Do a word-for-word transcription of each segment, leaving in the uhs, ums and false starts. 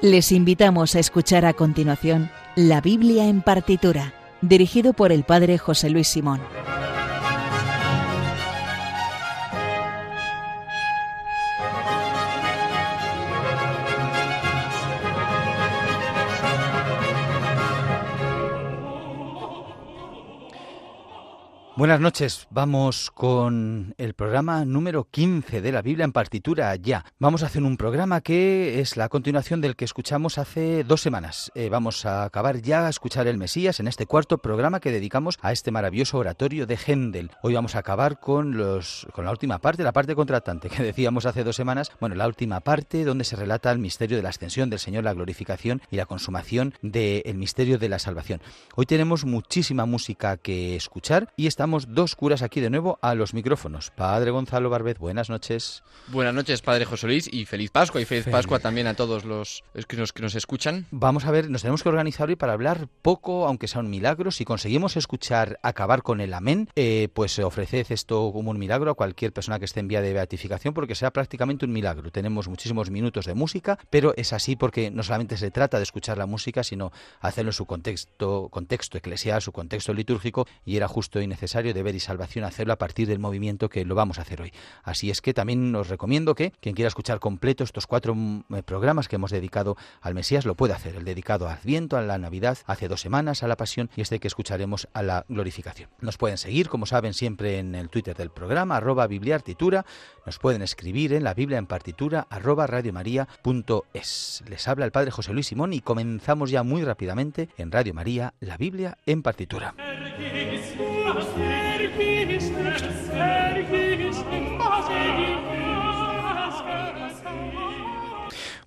Les invitamos a escuchar a continuación La Biblia en partitura, dirigido por el Padre José Luis Simón. Buenas noches, vamos con el programa número quince de la Biblia en partitura ya. Vamos a hacer un programa que es la continuación del que escuchamos hace dos semanas. Eh, vamos a acabar ya a escuchar el Mesías en este cuarto programa que dedicamos a este maravilloso oratorio de Händel. Hoy vamos a acabar con, los, con la última parte, la parte contrastante que decíamos hace dos semanas. Bueno, la última parte donde se relata el misterio de la ascensión del Señor, la glorificación y la consumación del misterio de la salvación. Hoy tenemos muchísima música que escuchar y estamos dos curas aquí de nuevo a los micrófonos. Padre Gonzalo Barbez, buenas noches. Buenas noches, Padre José Luis, y feliz Pascua, y feliz Pascua también a todos los que nos, que nos escuchan. Vamos a ver, nos tenemos que organizar hoy para hablar poco, aunque sea un milagro. Si conseguimos escuchar, acabar con el amén, eh, pues ofreced esto como un milagro a cualquier persona que esté en vía de beatificación, porque será prácticamente un milagro. Tenemos muchísimos minutos de música, pero es así porque no solamente se trata de escuchar la música, sino hacerlo en su contexto, contexto eclesial, su contexto litúrgico, y era justo y necesario deber y salvación hacerlo a partir del movimiento que lo vamos a hacer hoy. Así es que también os recomiendo que quien quiera escuchar completo estos cuatro programas que hemos dedicado al Mesías lo pueda hacer. El dedicado a Adviento, a la Navidad, hace dos semanas a la Pasión, y este que escucharemos a la Glorificación. Nos pueden seguir, como saben, siempre en el Twitter del programa, arroba bibliartitura. Nos pueden escribir en la Biblia en partitura, arroba radiomaria.es. Les habla el Padre José Luis Simón y comenzamos ya muy rápidamente en Radio María, la Biblia en partitura.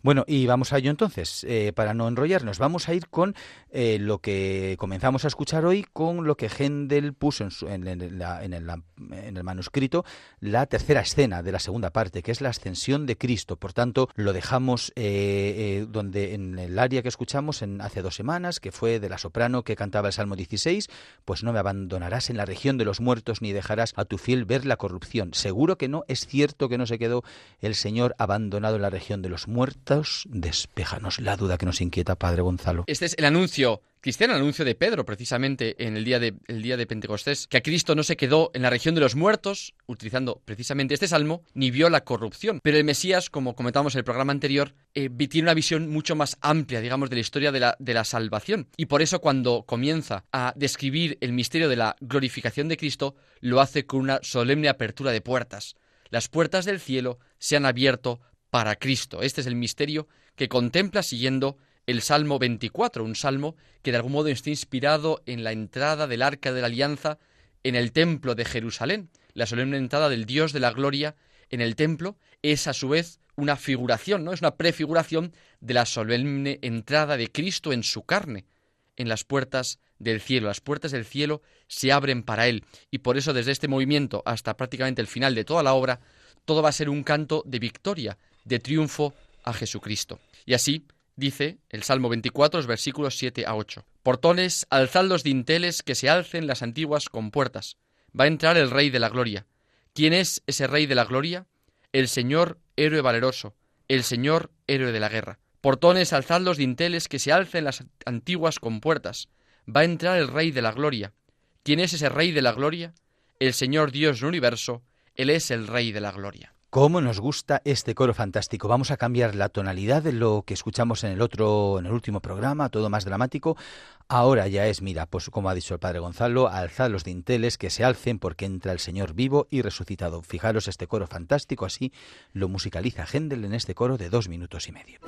Bueno, y vamos a ello entonces. Eh, para no enrollarnos, vamos a ir con eh, lo que comenzamos a escuchar hoy, con lo que Händel puso en, su, en, en, la, en, el, en el manuscrito, la tercera escena de la segunda parte, que es la ascensión de Cristo. Por tanto, lo dejamos eh, eh, donde en el área que escuchamos en, hace dos semanas, que fue de la soprano que cantaba el Salmo dieciséis, pues no me abandonarás en la región de los muertos, ni dejarás a tu fiel ver la corrupción. Seguro que no, es cierto que no se quedó el Señor abandonado en la región de los muertos. Despéjanos la duda que nos inquieta, Padre Gonzalo. Este es el anuncio cristiano, el anuncio de Pedro, precisamente en el día de, el día de Pentecostés, que a Cristo no se quedó en la región de los muertos, utilizando precisamente este salmo, ni vio la corrupción. Pero el Mesías, como comentábamos en el programa anterior, eh, tiene una visión mucho más amplia, digamos, de la historia de la, de la salvación. Y por eso, cuando comienza a describir el misterio de la glorificación de Cristo, lo hace con una solemne apertura de puertas. Las puertas del cielo se han abierto para Cristo. Este es el misterio que contempla siguiendo el Salmo veinticuatro, un salmo que de algún modo está inspirado en la entrada del Arca de la Alianza en el templo de Jerusalén, la solemne entrada del Dios de la gloria en el templo. Es a su vez una figuración, ¿no? Es una prefiguración de la solemne entrada de Cristo en su carne, en las puertas del cielo. Las puertas del cielo se abren para él, y por eso desde este movimiento hasta prácticamente el final de toda la obra, todo va a ser un canto de victoria, de triunfo a Jesucristo. Y así dice el Salmo veinticuatro, los versículos siete a ocho. Portones, alzad los dinteles, que se alcen las antiguas compuertas. Va a entrar el Rey de la Gloria. ¿Quién es ese Rey de la Gloria? El Señor, héroe valeroso, el Señor, héroe de la guerra. Portones, alzad los dinteles, que se alcen las antiguas compuertas. Va a entrar el Rey de la Gloria. ¿Quién es ese Rey de la Gloria? El Señor Dios del universo, Él es el Rey de la Gloria. Cómo nos gusta este coro fantástico. Vamos a cambiar la tonalidad de lo que escuchamos en el otro, en el último programa, todo más dramático. Ahora ya es, mira, pues como ha dicho el Padre Gonzalo, alzad los dinteles, que se alcen, porque entra el Señor vivo y resucitado. Fijaros este coro fantástico, así lo musicaliza Händel en este coro de dos minutos y medio.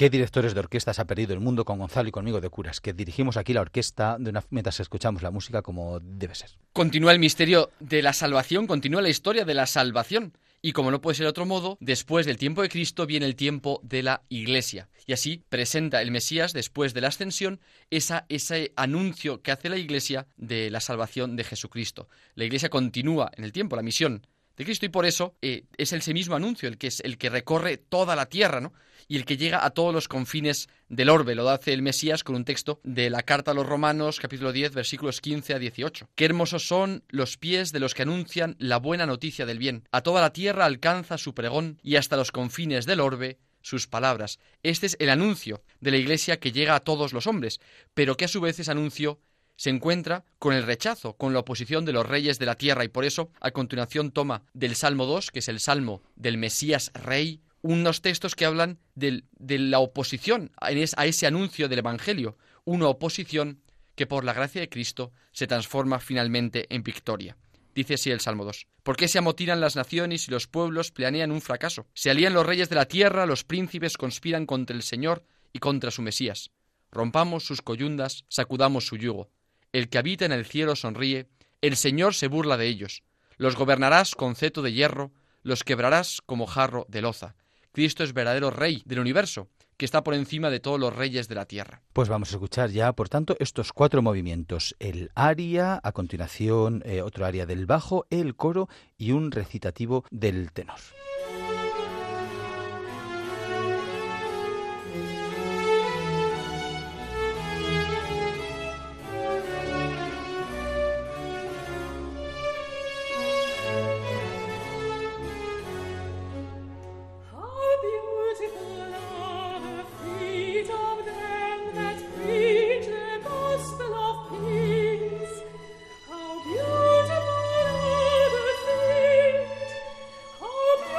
¿Qué directores de orquestas ha perdido el mundo con Gonzalo y conmigo de curas? Que dirigimos aquí la orquesta de una, mientras escuchamos la música como debe ser. Continúa el misterio de la salvación, continúa la historia de la salvación. Y como no puede ser de otro modo, después del tiempo de Cristo viene el tiempo de la Iglesia. Y así presenta el Mesías, después de la ascensión, esa, ese anuncio que hace la Iglesia de la salvación de Jesucristo. La Iglesia continúa en el tiempo, la misión de Cristo, y por eso eh, es ese mismo anuncio el que, es, el que recorre toda la tierra, ¿no? Y el que llega a todos los confines del orbe. Lo hace el Mesías con un texto de la Carta a los Romanos, capítulo diez, versículos quince a dieciocho. Qué hermosos son los pies de los que anuncian la buena noticia del bien. A toda la tierra alcanza su pregón y hasta los confines del orbe sus palabras. Este es el anuncio de la Iglesia que llega a todos los hombres, pero que a su vez es anuncio se encuentra con el rechazo, con la oposición de los reyes de la tierra, y por eso a continuación toma del Salmo dos, que es el Salmo del Mesías Rey, unos textos que hablan del, de la oposición a, es, a ese anuncio del Evangelio, una oposición que por la gracia de Cristo se transforma finalmente en victoria. Dice así el Salmo dos. ¿Por qué se amotinan las naciones y los pueblos planean un fracaso? Se alían los reyes de la tierra, los príncipes conspiran contra el Señor y contra su Mesías. Rompamos sus coyundas, sacudamos su yugo. El que habita en el cielo sonríe, el Señor se burla de ellos. Los gobernarás con cetro de hierro, los quebrarás como jarro de loza. Cristo es verdadero Rey del universo, que está por encima de todos los reyes de la tierra. Pues vamos a escuchar ya, por tanto, estos cuatro movimientos. El aria, a continuación eh, otro aria del bajo, el coro y un recitativo del tenor.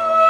Oh,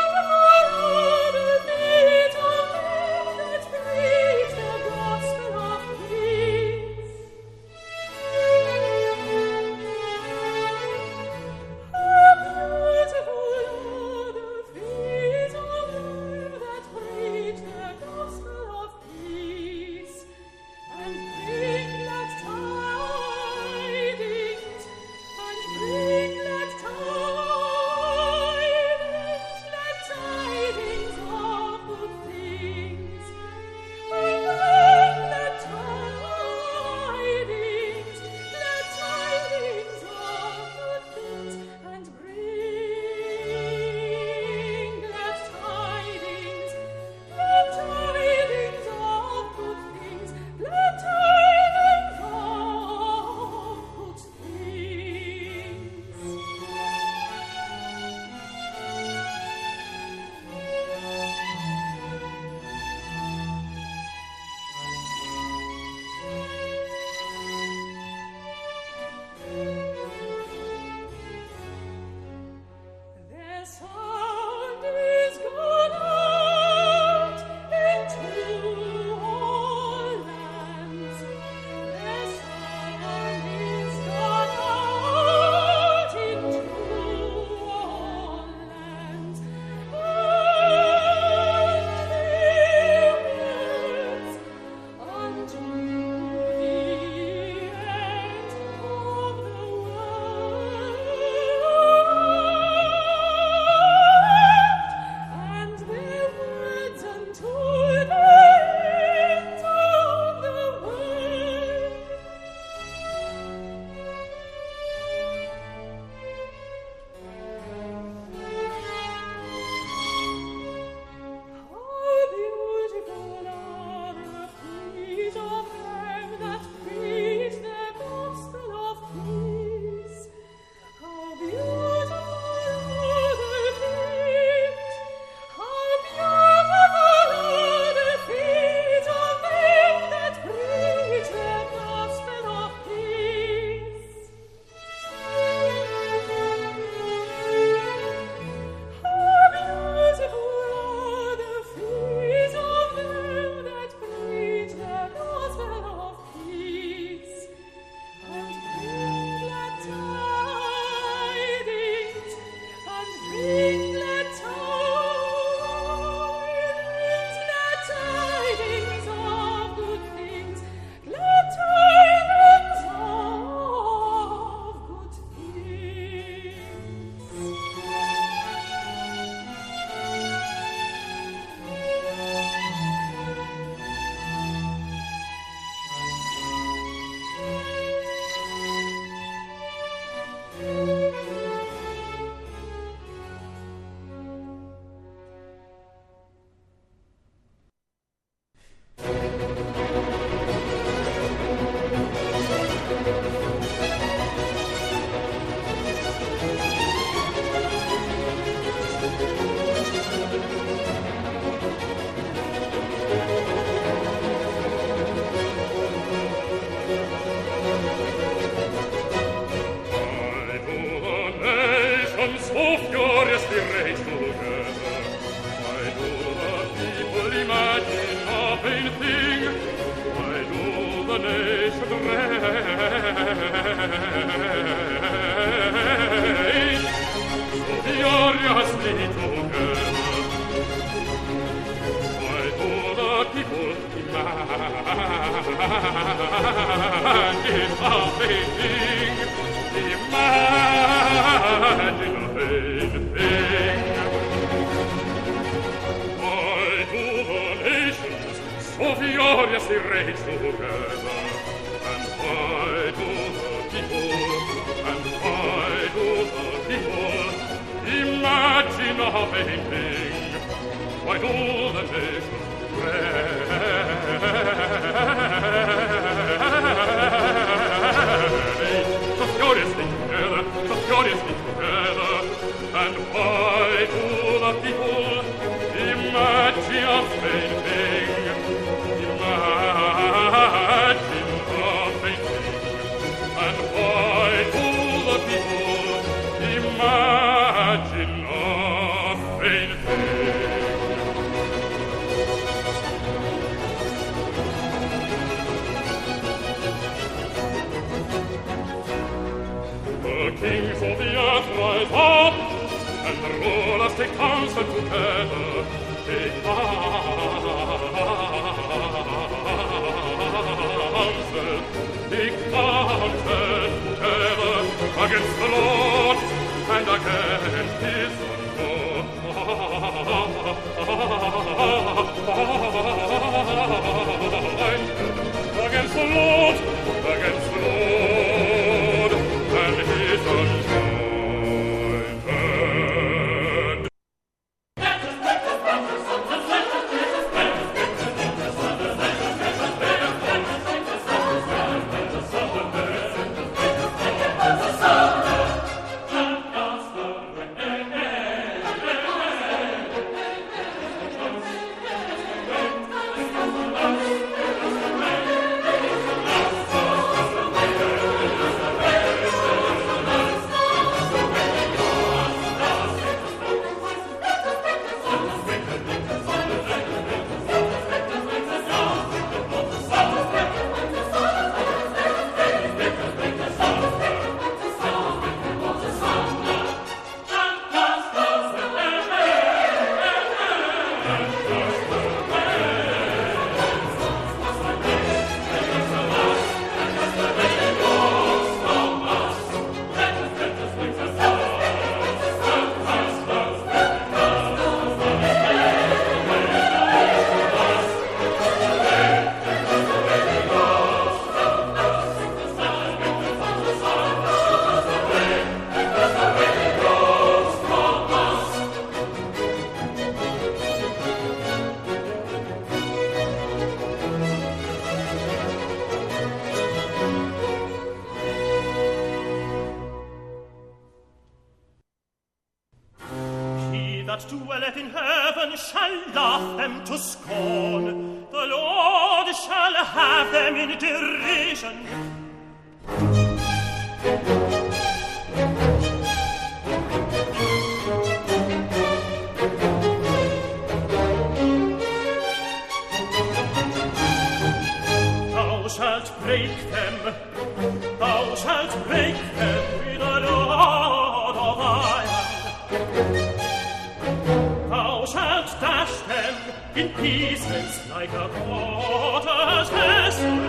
Like a water vessel.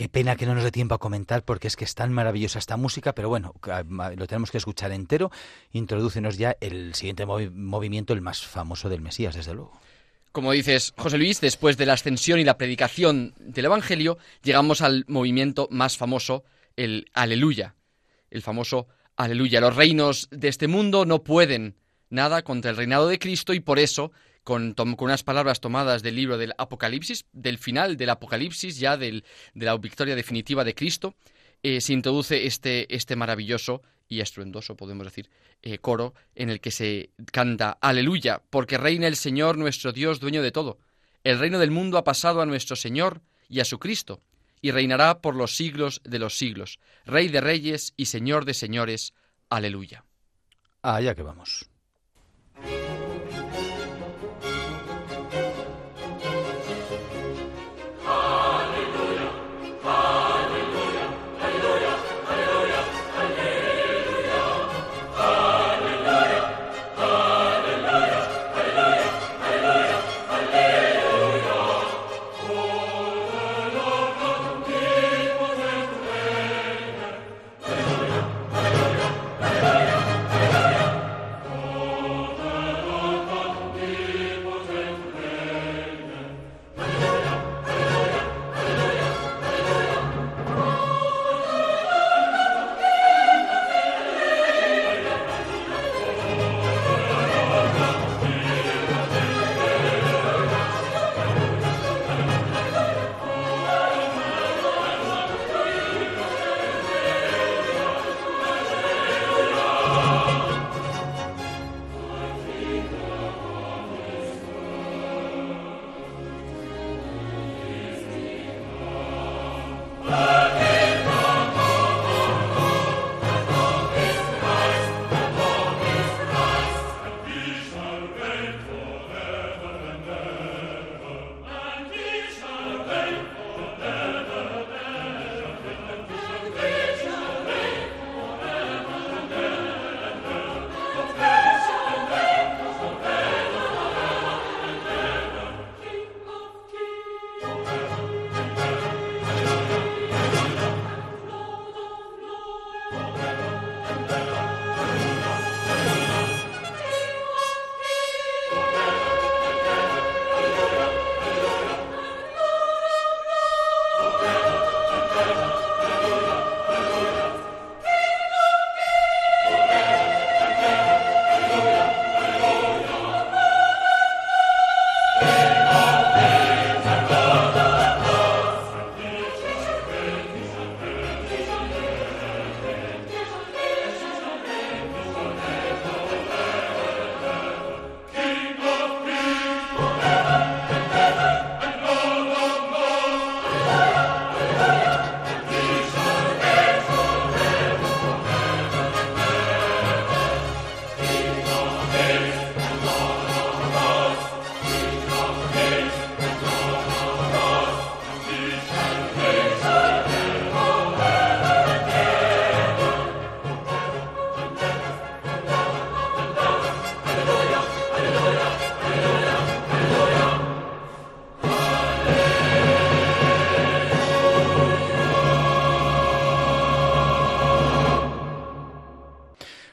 Qué pena que no nos dé tiempo a comentar, porque es que es tan maravillosa esta música, pero bueno, lo tenemos que escuchar entero. Introdúcenos ya el siguiente movi- movimiento, el más famoso del Mesías, desde luego. Como dices, José Luis, después de la ascensión y la predicación del Evangelio, llegamos al movimiento más famoso, el Aleluya. El famoso Aleluya. Los reinos de este mundo no pueden nada contra el reinado de Cristo, y por eso, con, con unas palabras tomadas del libro del Apocalipsis, del final del Apocalipsis, ya del, de la victoria definitiva de Cristo, eh, se introduce este, este maravilloso y estruendoso, podemos decir, eh, coro en el que se canta Aleluya, porque reina el Señor nuestro Dios, dueño de todo. El reino del mundo ha pasado a nuestro Señor y a su Cristo, y reinará por los siglos de los siglos, Rey de reyes y Señor de señores. Aleluya. Allá que vamos.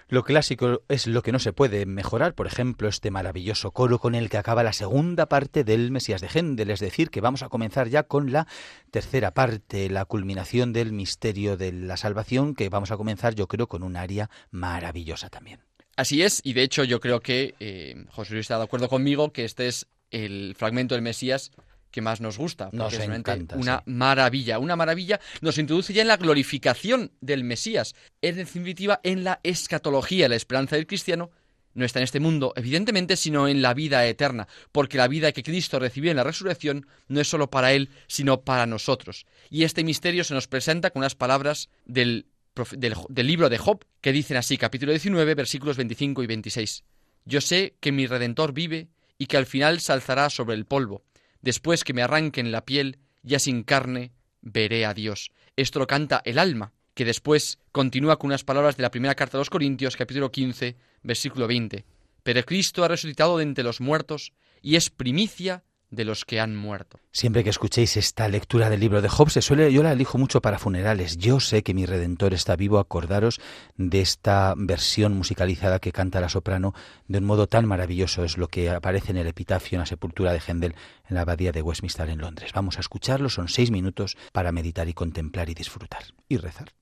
Lo clásico es lo que no se puede mejorar, por ejemplo, este maravilloso coro con el que acaba la segunda parte del Mesías de Händel, es decir, que vamos a comenzar ya con la tercera parte, la culminación del misterio de la salvación, que vamos a comenzar, yo creo, con un aria maravillosa también. Así es, y de hecho yo creo que eh, José Luis está de acuerdo conmigo que este es el fragmento del Mesías que más nos gusta, porque nos es realmente encanta, una sí. maravilla, una maravilla. Nos introduce ya en la glorificación del Mesías, en definitiva en la escatología. La esperanza del cristiano no está en este mundo, evidentemente, sino en la vida eterna, porque la vida que Cristo recibió en la resurrección no es solo para él, sino para nosotros. Y este misterio se nos presenta con unas palabras del, del, del libro de Job, que dicen así, capítulo diecinueve, versículos veinticinco y veintiséis. Yo sé que mi Redentor vive y que al final se alzará sobre el polvo. Después que me arranquen la piel, ya sin carne, veré a Dios. Esto lo canta el alma, que después continúa con unas palabras de la primera carta a los Corintios, capítulo quince, versículo veinte. Pero Cristo ha resucitado de entre los muertos y es primicia de los que han muerto. Siempre que escuchéis esta lectura del libro de Job, se suele, yo la elijo mucho para funerales. Yo sé que mi Redentor está vivo. Acordaros de esta versión musicalizada que canta la soprano de un modo tan maravilloso. Es lo que aparece en el epitafio en la sepultura de Händel en la abadía de Westminster en Londres. Vamos a escucharlo, son seis minutos para meditar y contemplar y disfrutar y rezar.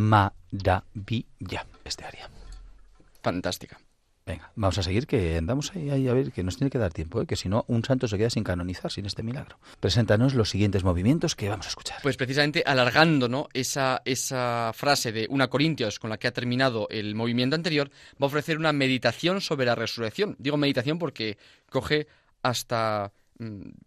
maravilla este área. Fantástica. Venga, vamos a seguir, que andamos ahí, ahí a ver, que nos tiene que dar tiempo, ¿eh? Que si no, un santo se queda sin canonizar, sin este milagro. Preséntanos los siguientes movimientos que vamos a escuchar. Pues precisamente alargando, ¿no?, esa, esa frase de Primera Corintios con la que ha terminado el movimiento anterior, va a ofrecer una meditación sobre la resurrección. Digo meditación porque coge hasta...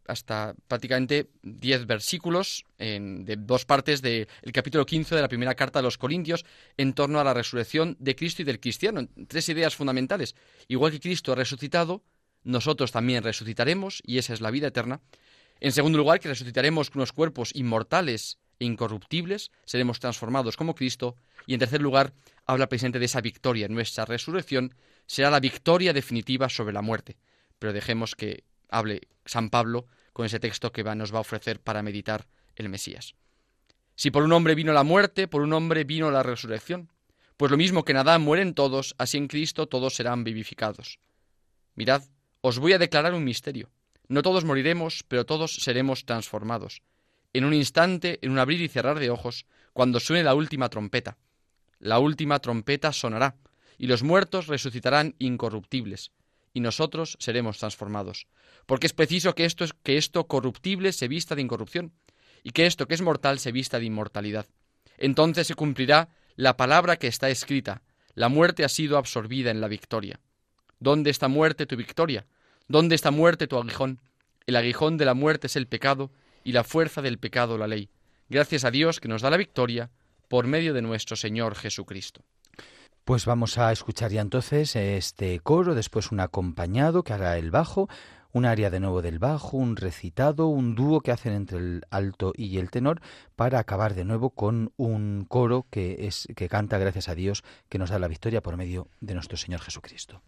hasta prácticamente diez versículos en, de dos partes del capítulo quince de la primera carta de los Corintios en torno a la resurrección de Cristo y del cristiano. Tres ideas fundamentales. Igual que Cristo ha resucitado, nosotros también resucitaremos, y esa es la vida eterna. En segundo lugar, que resucitaremos con unos cuerpos inmortales e incorruptibles, seremos transformados como Cristo. Y en tercer lugar, habla precisamente de esa victoria. Nuestra resurrección será la victoria definitiva sobre la muerte. Pero dejemos que hable San Pablo con ese texto que va, nos va a ofrecer para meditar el Mesías. Si por un hombre vino la muerte, por un hombre vino la resurrección. Pues lo mismo que en Adán mueren todos, así en Cristo todos serán vivificados. Mirad, os voy a declarar un misterio. No todos moriremos, pero todos seremos transformados. En un instante, en un abrir y cerrar de ojos, cuando suene la última trompeta. La última trompeta sonará, y los muertos resucitarán incorruptibles, y nosotros seremos transformados. Porque es preciso que esto, que esto corruptible se vista de incorrupción, y que esto que es mortal se vista de inmortalidad. Entonces se cumplirá la palabra que está escrita: la muerte ha sido absorbida en la victoria. ¿Dónde está muerte tu victoria? ¿Dónde está muerte tu aguijón? El aguijón de la muerte es el pecado, y la fuerza del pecado la ley. Gracias a Dios que nos da la victoria por medio de nuestro Señor Jesucristo. Pues vamos a escuchar ya entonces este coro, después un acompañado que hará el bajo, un aria de nuevo del bajo, un recitado, un dúo que hacen entre el alto y el tenor, para acabar de nuevo con un coro que es que canta gracias a Dios que nos da la victoria por medio de nuestro Señor Jesucristo.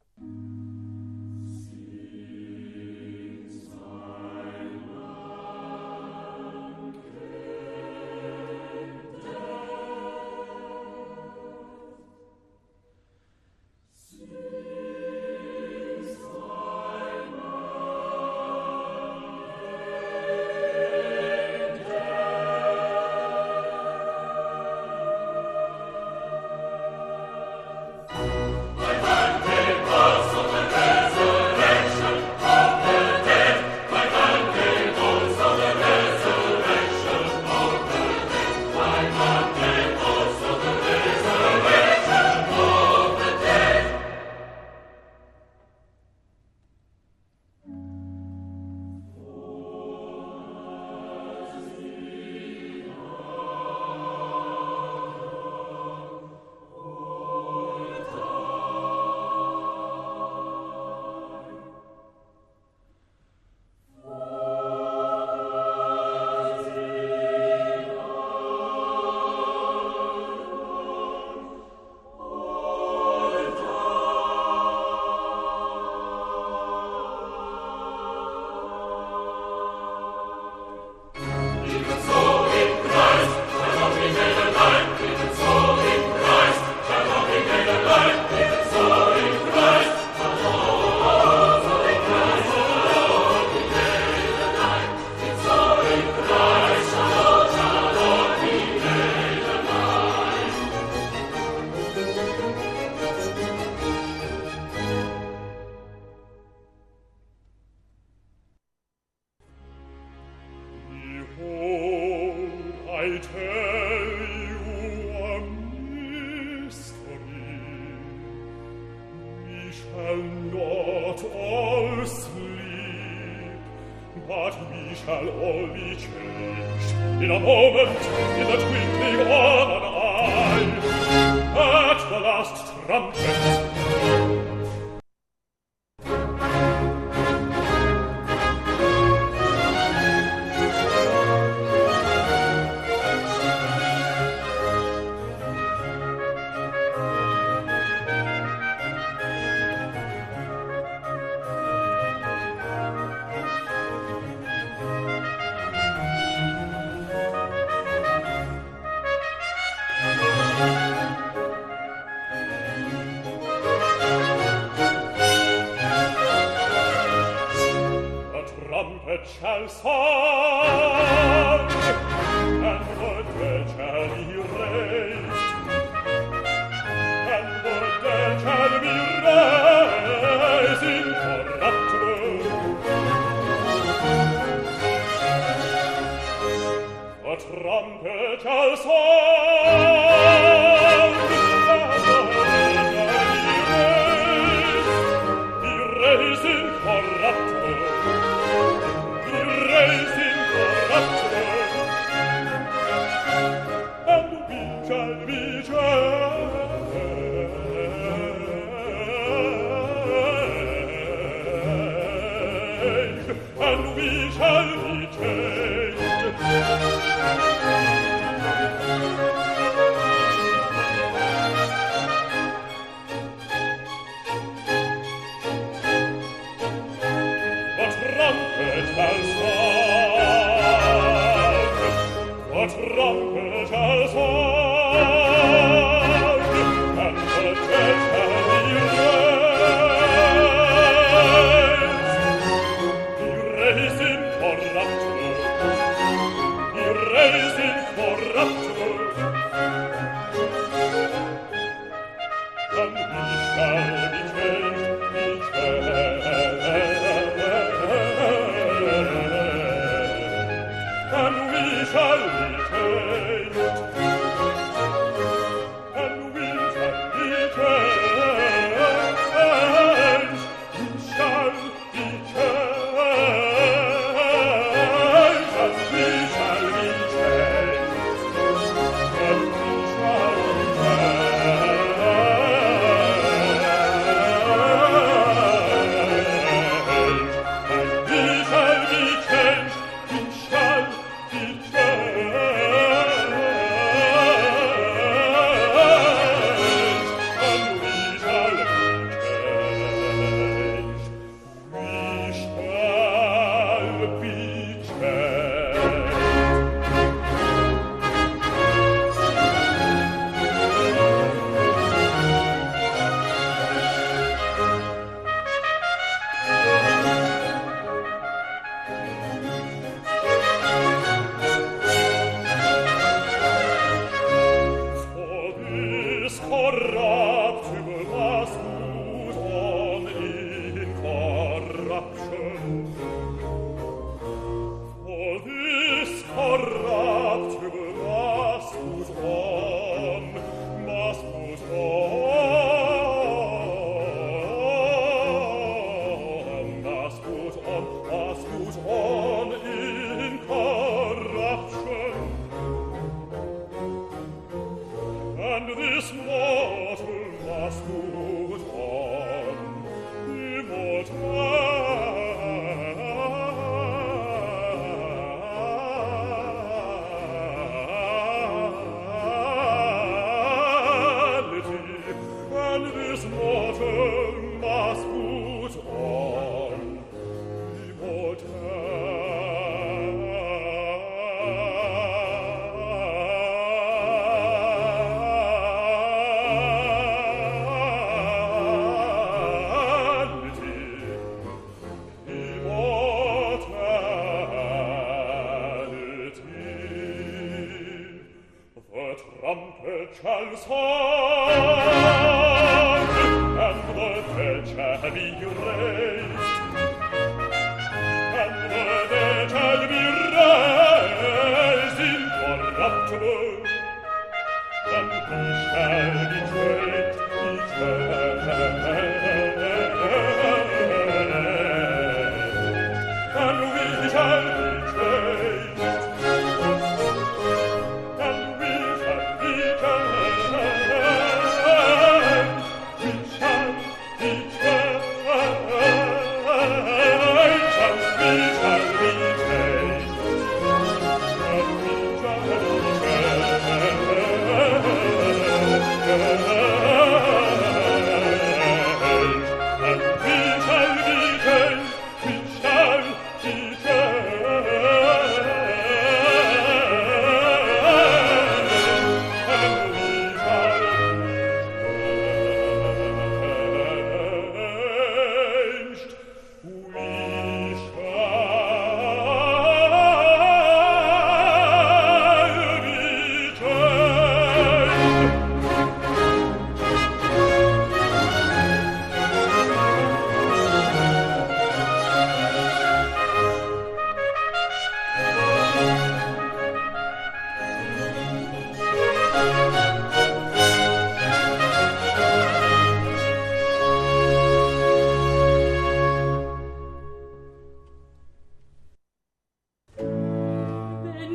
Sound, and the church shall be raised. Thank you.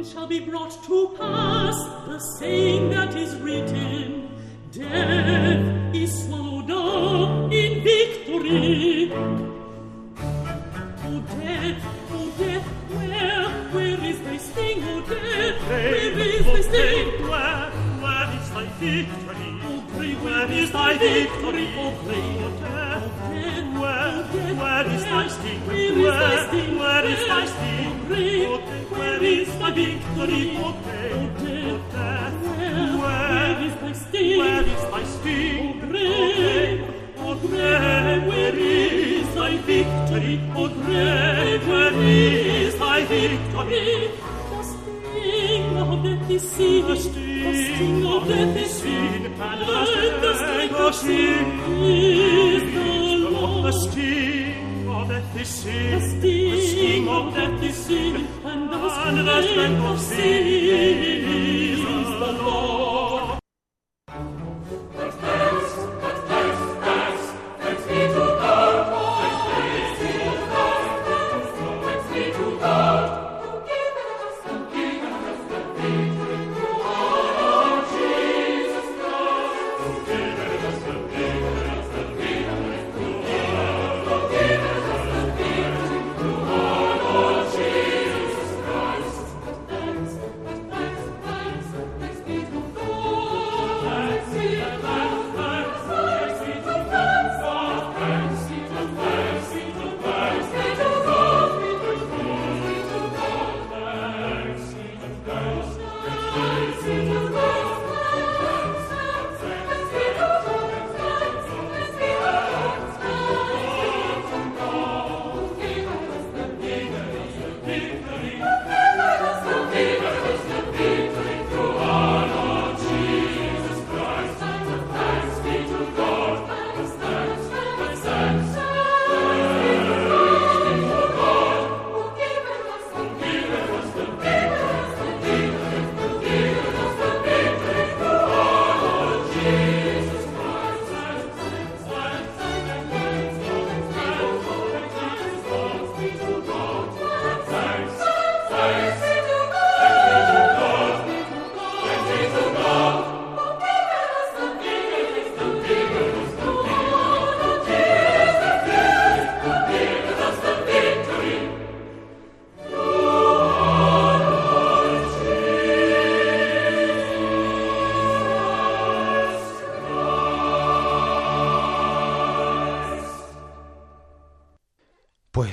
Then shall be brought to pass the saying that is written, Death is swallowed up in victory. O death, O death, where, where is thy sting? O death, where is thy sting? Where, where is thy victory? O grave, where is thy victory? O grave, O death, where, where is thy sting? Where, where is thy sting? O grave, where is the victory? O death, O death, where is thy sting? Where is thy sting? O grave, O grave, where is thy victory? O grave, where is thy victory? The sting of death is seen, the sting of death is seen, and the sting of sin is the Lord. The sting of death is seen, the sting of death is seen, and the sting of sin is the Lord.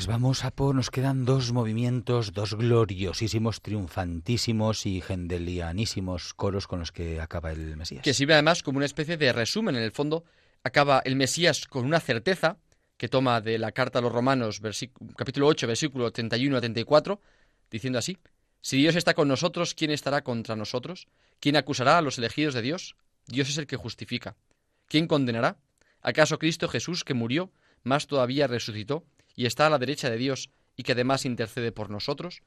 Vamos a por, nos quedan dos movimientos, dos gloriosísimos, triunfantísimos y händelianísimos coros con los que acaba el Mesías. Que sirve además como una especie de resumen en el fondo. Acaba el Mesías con una certeza que toma de la carta a los Romanos, capítulo ocho, versículo treinta y uno a treinta y cuatro, diciendo así: Si Dios está con nosotros, ¿quién estará contra nosotros? ¿Quién acusará a los elegidos de Dios? Dios es el que justifica. ¿Quién condenará? ¿Acaso Cristo Jesús, que murió, más todavía resucitó, y está a la derecha de Dios, y que además intercede por nosotros?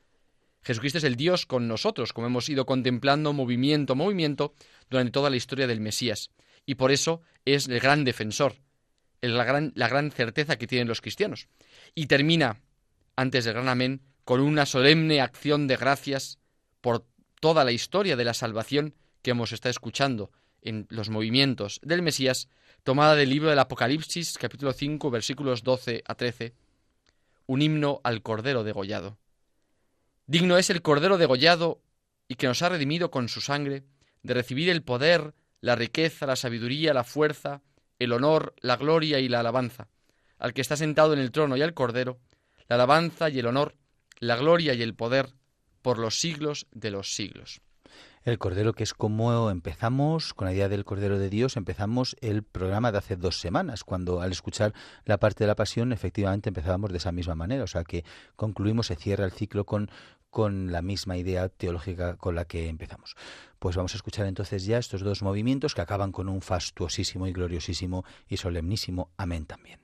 Jesucristo es el Dios con nosotros, como hemos ido contemplando movimiento a movimiento durante toda la historia del Mesías, y por eso es el gran defensor, es la gran, la gran certeza que tienen los cristianos. Y termina, antes del gran amén, con una solemne acción de gracias por toda la historia de la salvación que hemos estado escuchando en los movimientos del Mesías, tomada del libro del Apocalipsis, capítulo cinco, versículos doce a trece, un himno al Cordero degollado. Digno es el Cordero degollado y que nos ha redimido con su sangre de recibir el poder, la riqueza, la sabiduría, la fuerza, el honor, la gloria y la alabanza. Al que está sentado en el trono y al Cordero, la alabanza y el honor, la gloria y el poder por los siglos de los siglos. El Cordero, que es como empezamos, con la idea del Cordero de Dios, empezamos el programa de hace dos semanas, cuando al escuchar la parte de la Pasión, efectivamente empezábamos de esa misma manera. O sea que concluimos, se cierra el ciclo con, con la misma idea teológica con la que empezamos. Pues vamos a escuchar entonces ya estos dos movimientos que acaban con un fastuosísimo y gloriosísimo y solemnísimo amén también.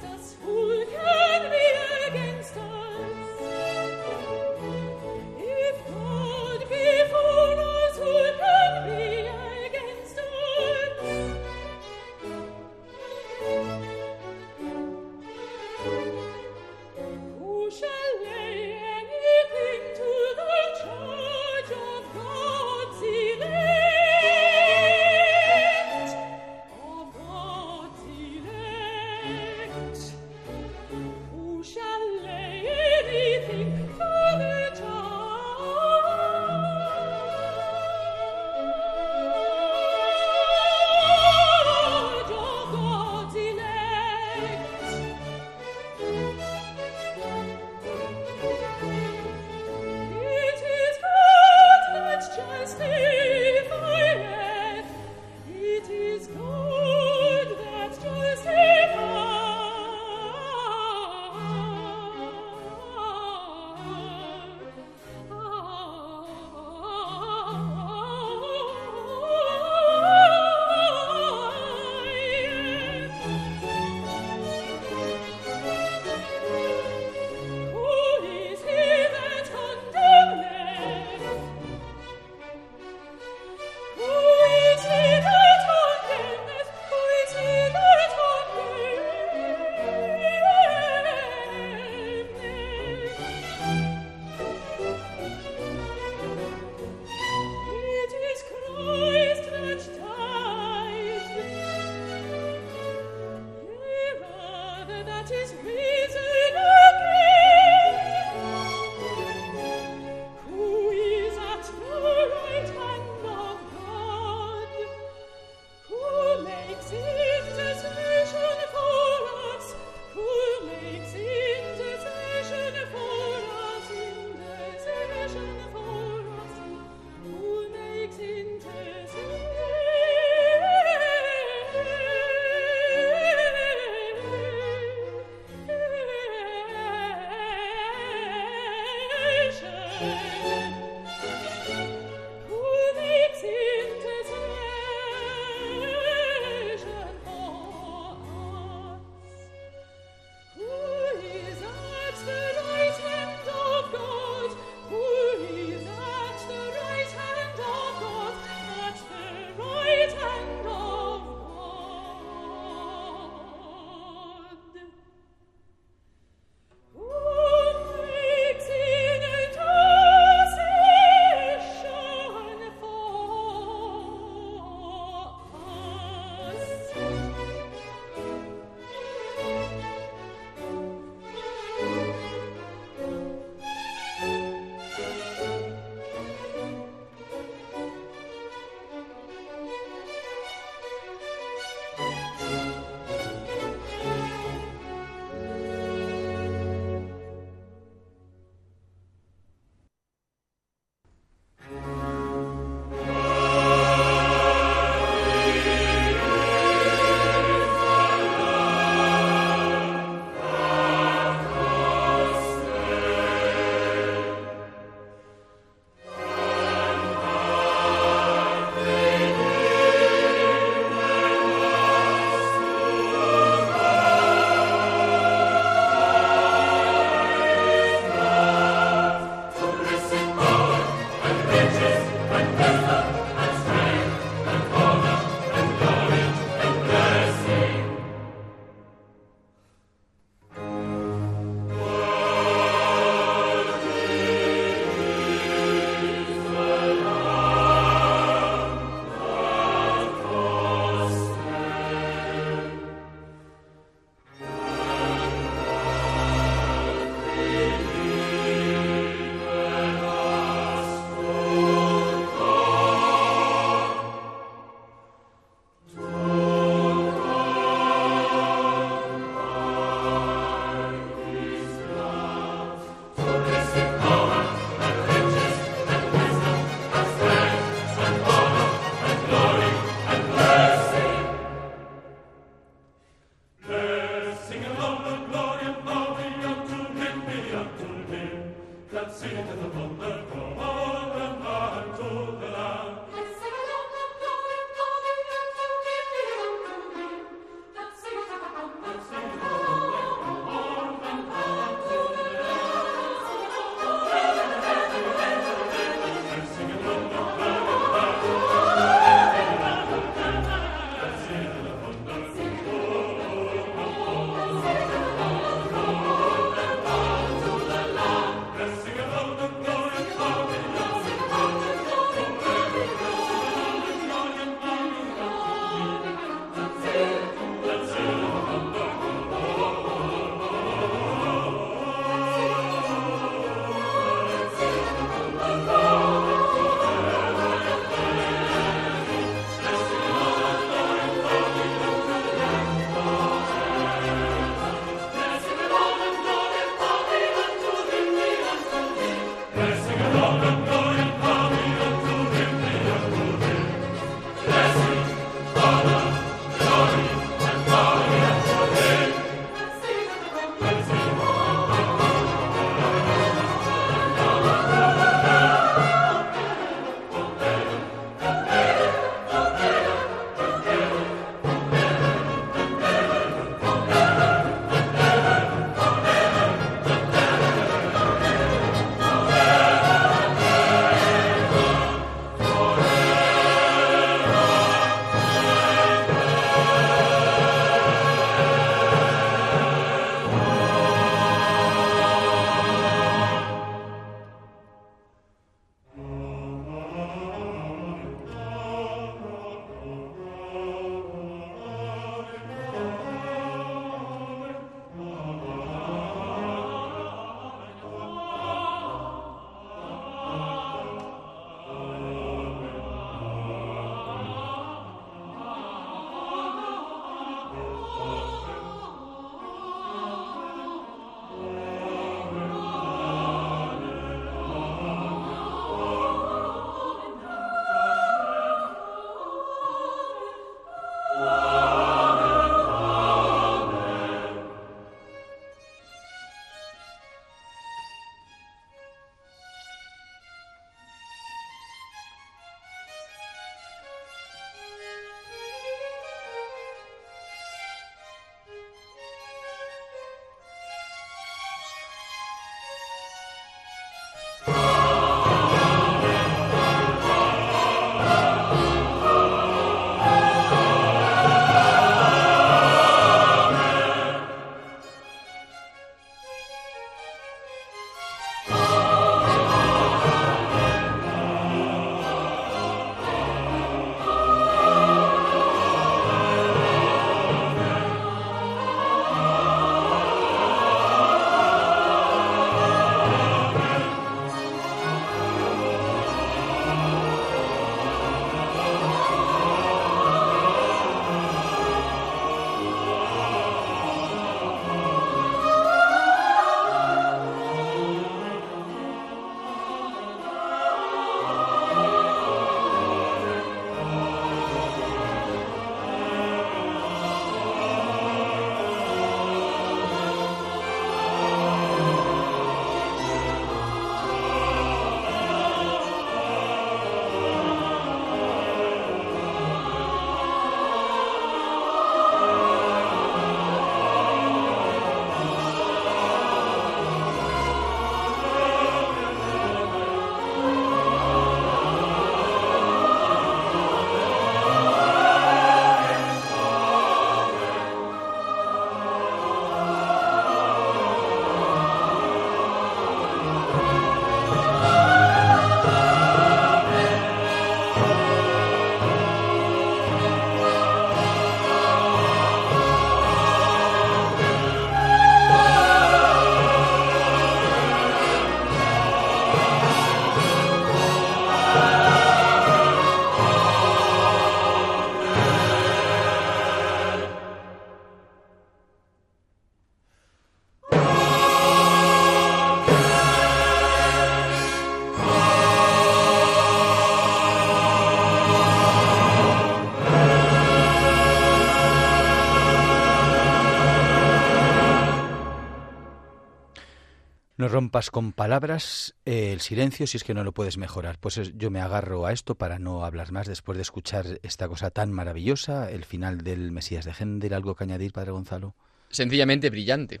No rompas con palabras eh, el silencio si es que no lo puedes mejorar. Pues es, yo me agarro a esto para no hablar más después de escuchar esta cosa tan maravillosa, el final del Mesías de Händel. ¿Algo que añadir, Padre Gonzalo? Sencillamente brillante.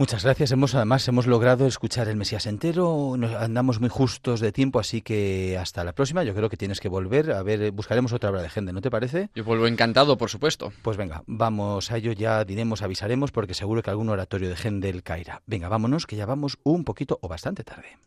Muchas gracias. Hemos, además hemos logrado escuchar el Mesías entero. Nos andamos muy justos de tiempo, así que hasta la próxima. Yo creo que tienes que volver. A ver, buscaremos otra obra de Händel, ¿no te parece? Yo vuelvo encantado, por supuesto. Pues venga, vamos a ello. Ya diremos, avisaremos, porque seguro que algún oratorio de Händel caerá. Venga, vámonos, que ya vamos un poquito o bastante tarde.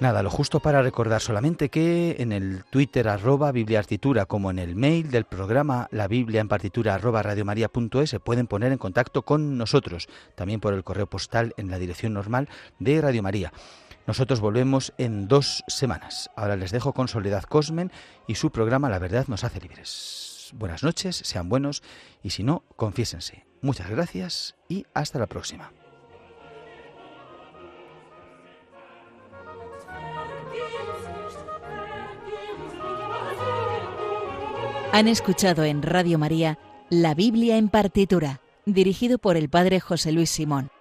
Nada, lo justo para recordar solamente que en el Twitter arroba Biblia en partitura, como en el mail del programa La Biblia en partitura arroba radiomaria.es, se pueden poner en contacto con nosotros, también por el correo postal en la dirección normal de Radio María. Nosotros volvemos en dos semanas. Ahora les dejo con Soledad Cosmen y su programa La Verdad Nos Hace Libres. Buenas noches, sean buenos y si no, confiésense. Muchas gracias y hasta la próxima. Han escuchado en Radio María La Biblia en partitura, dirigido por el Padre José Luis Simón.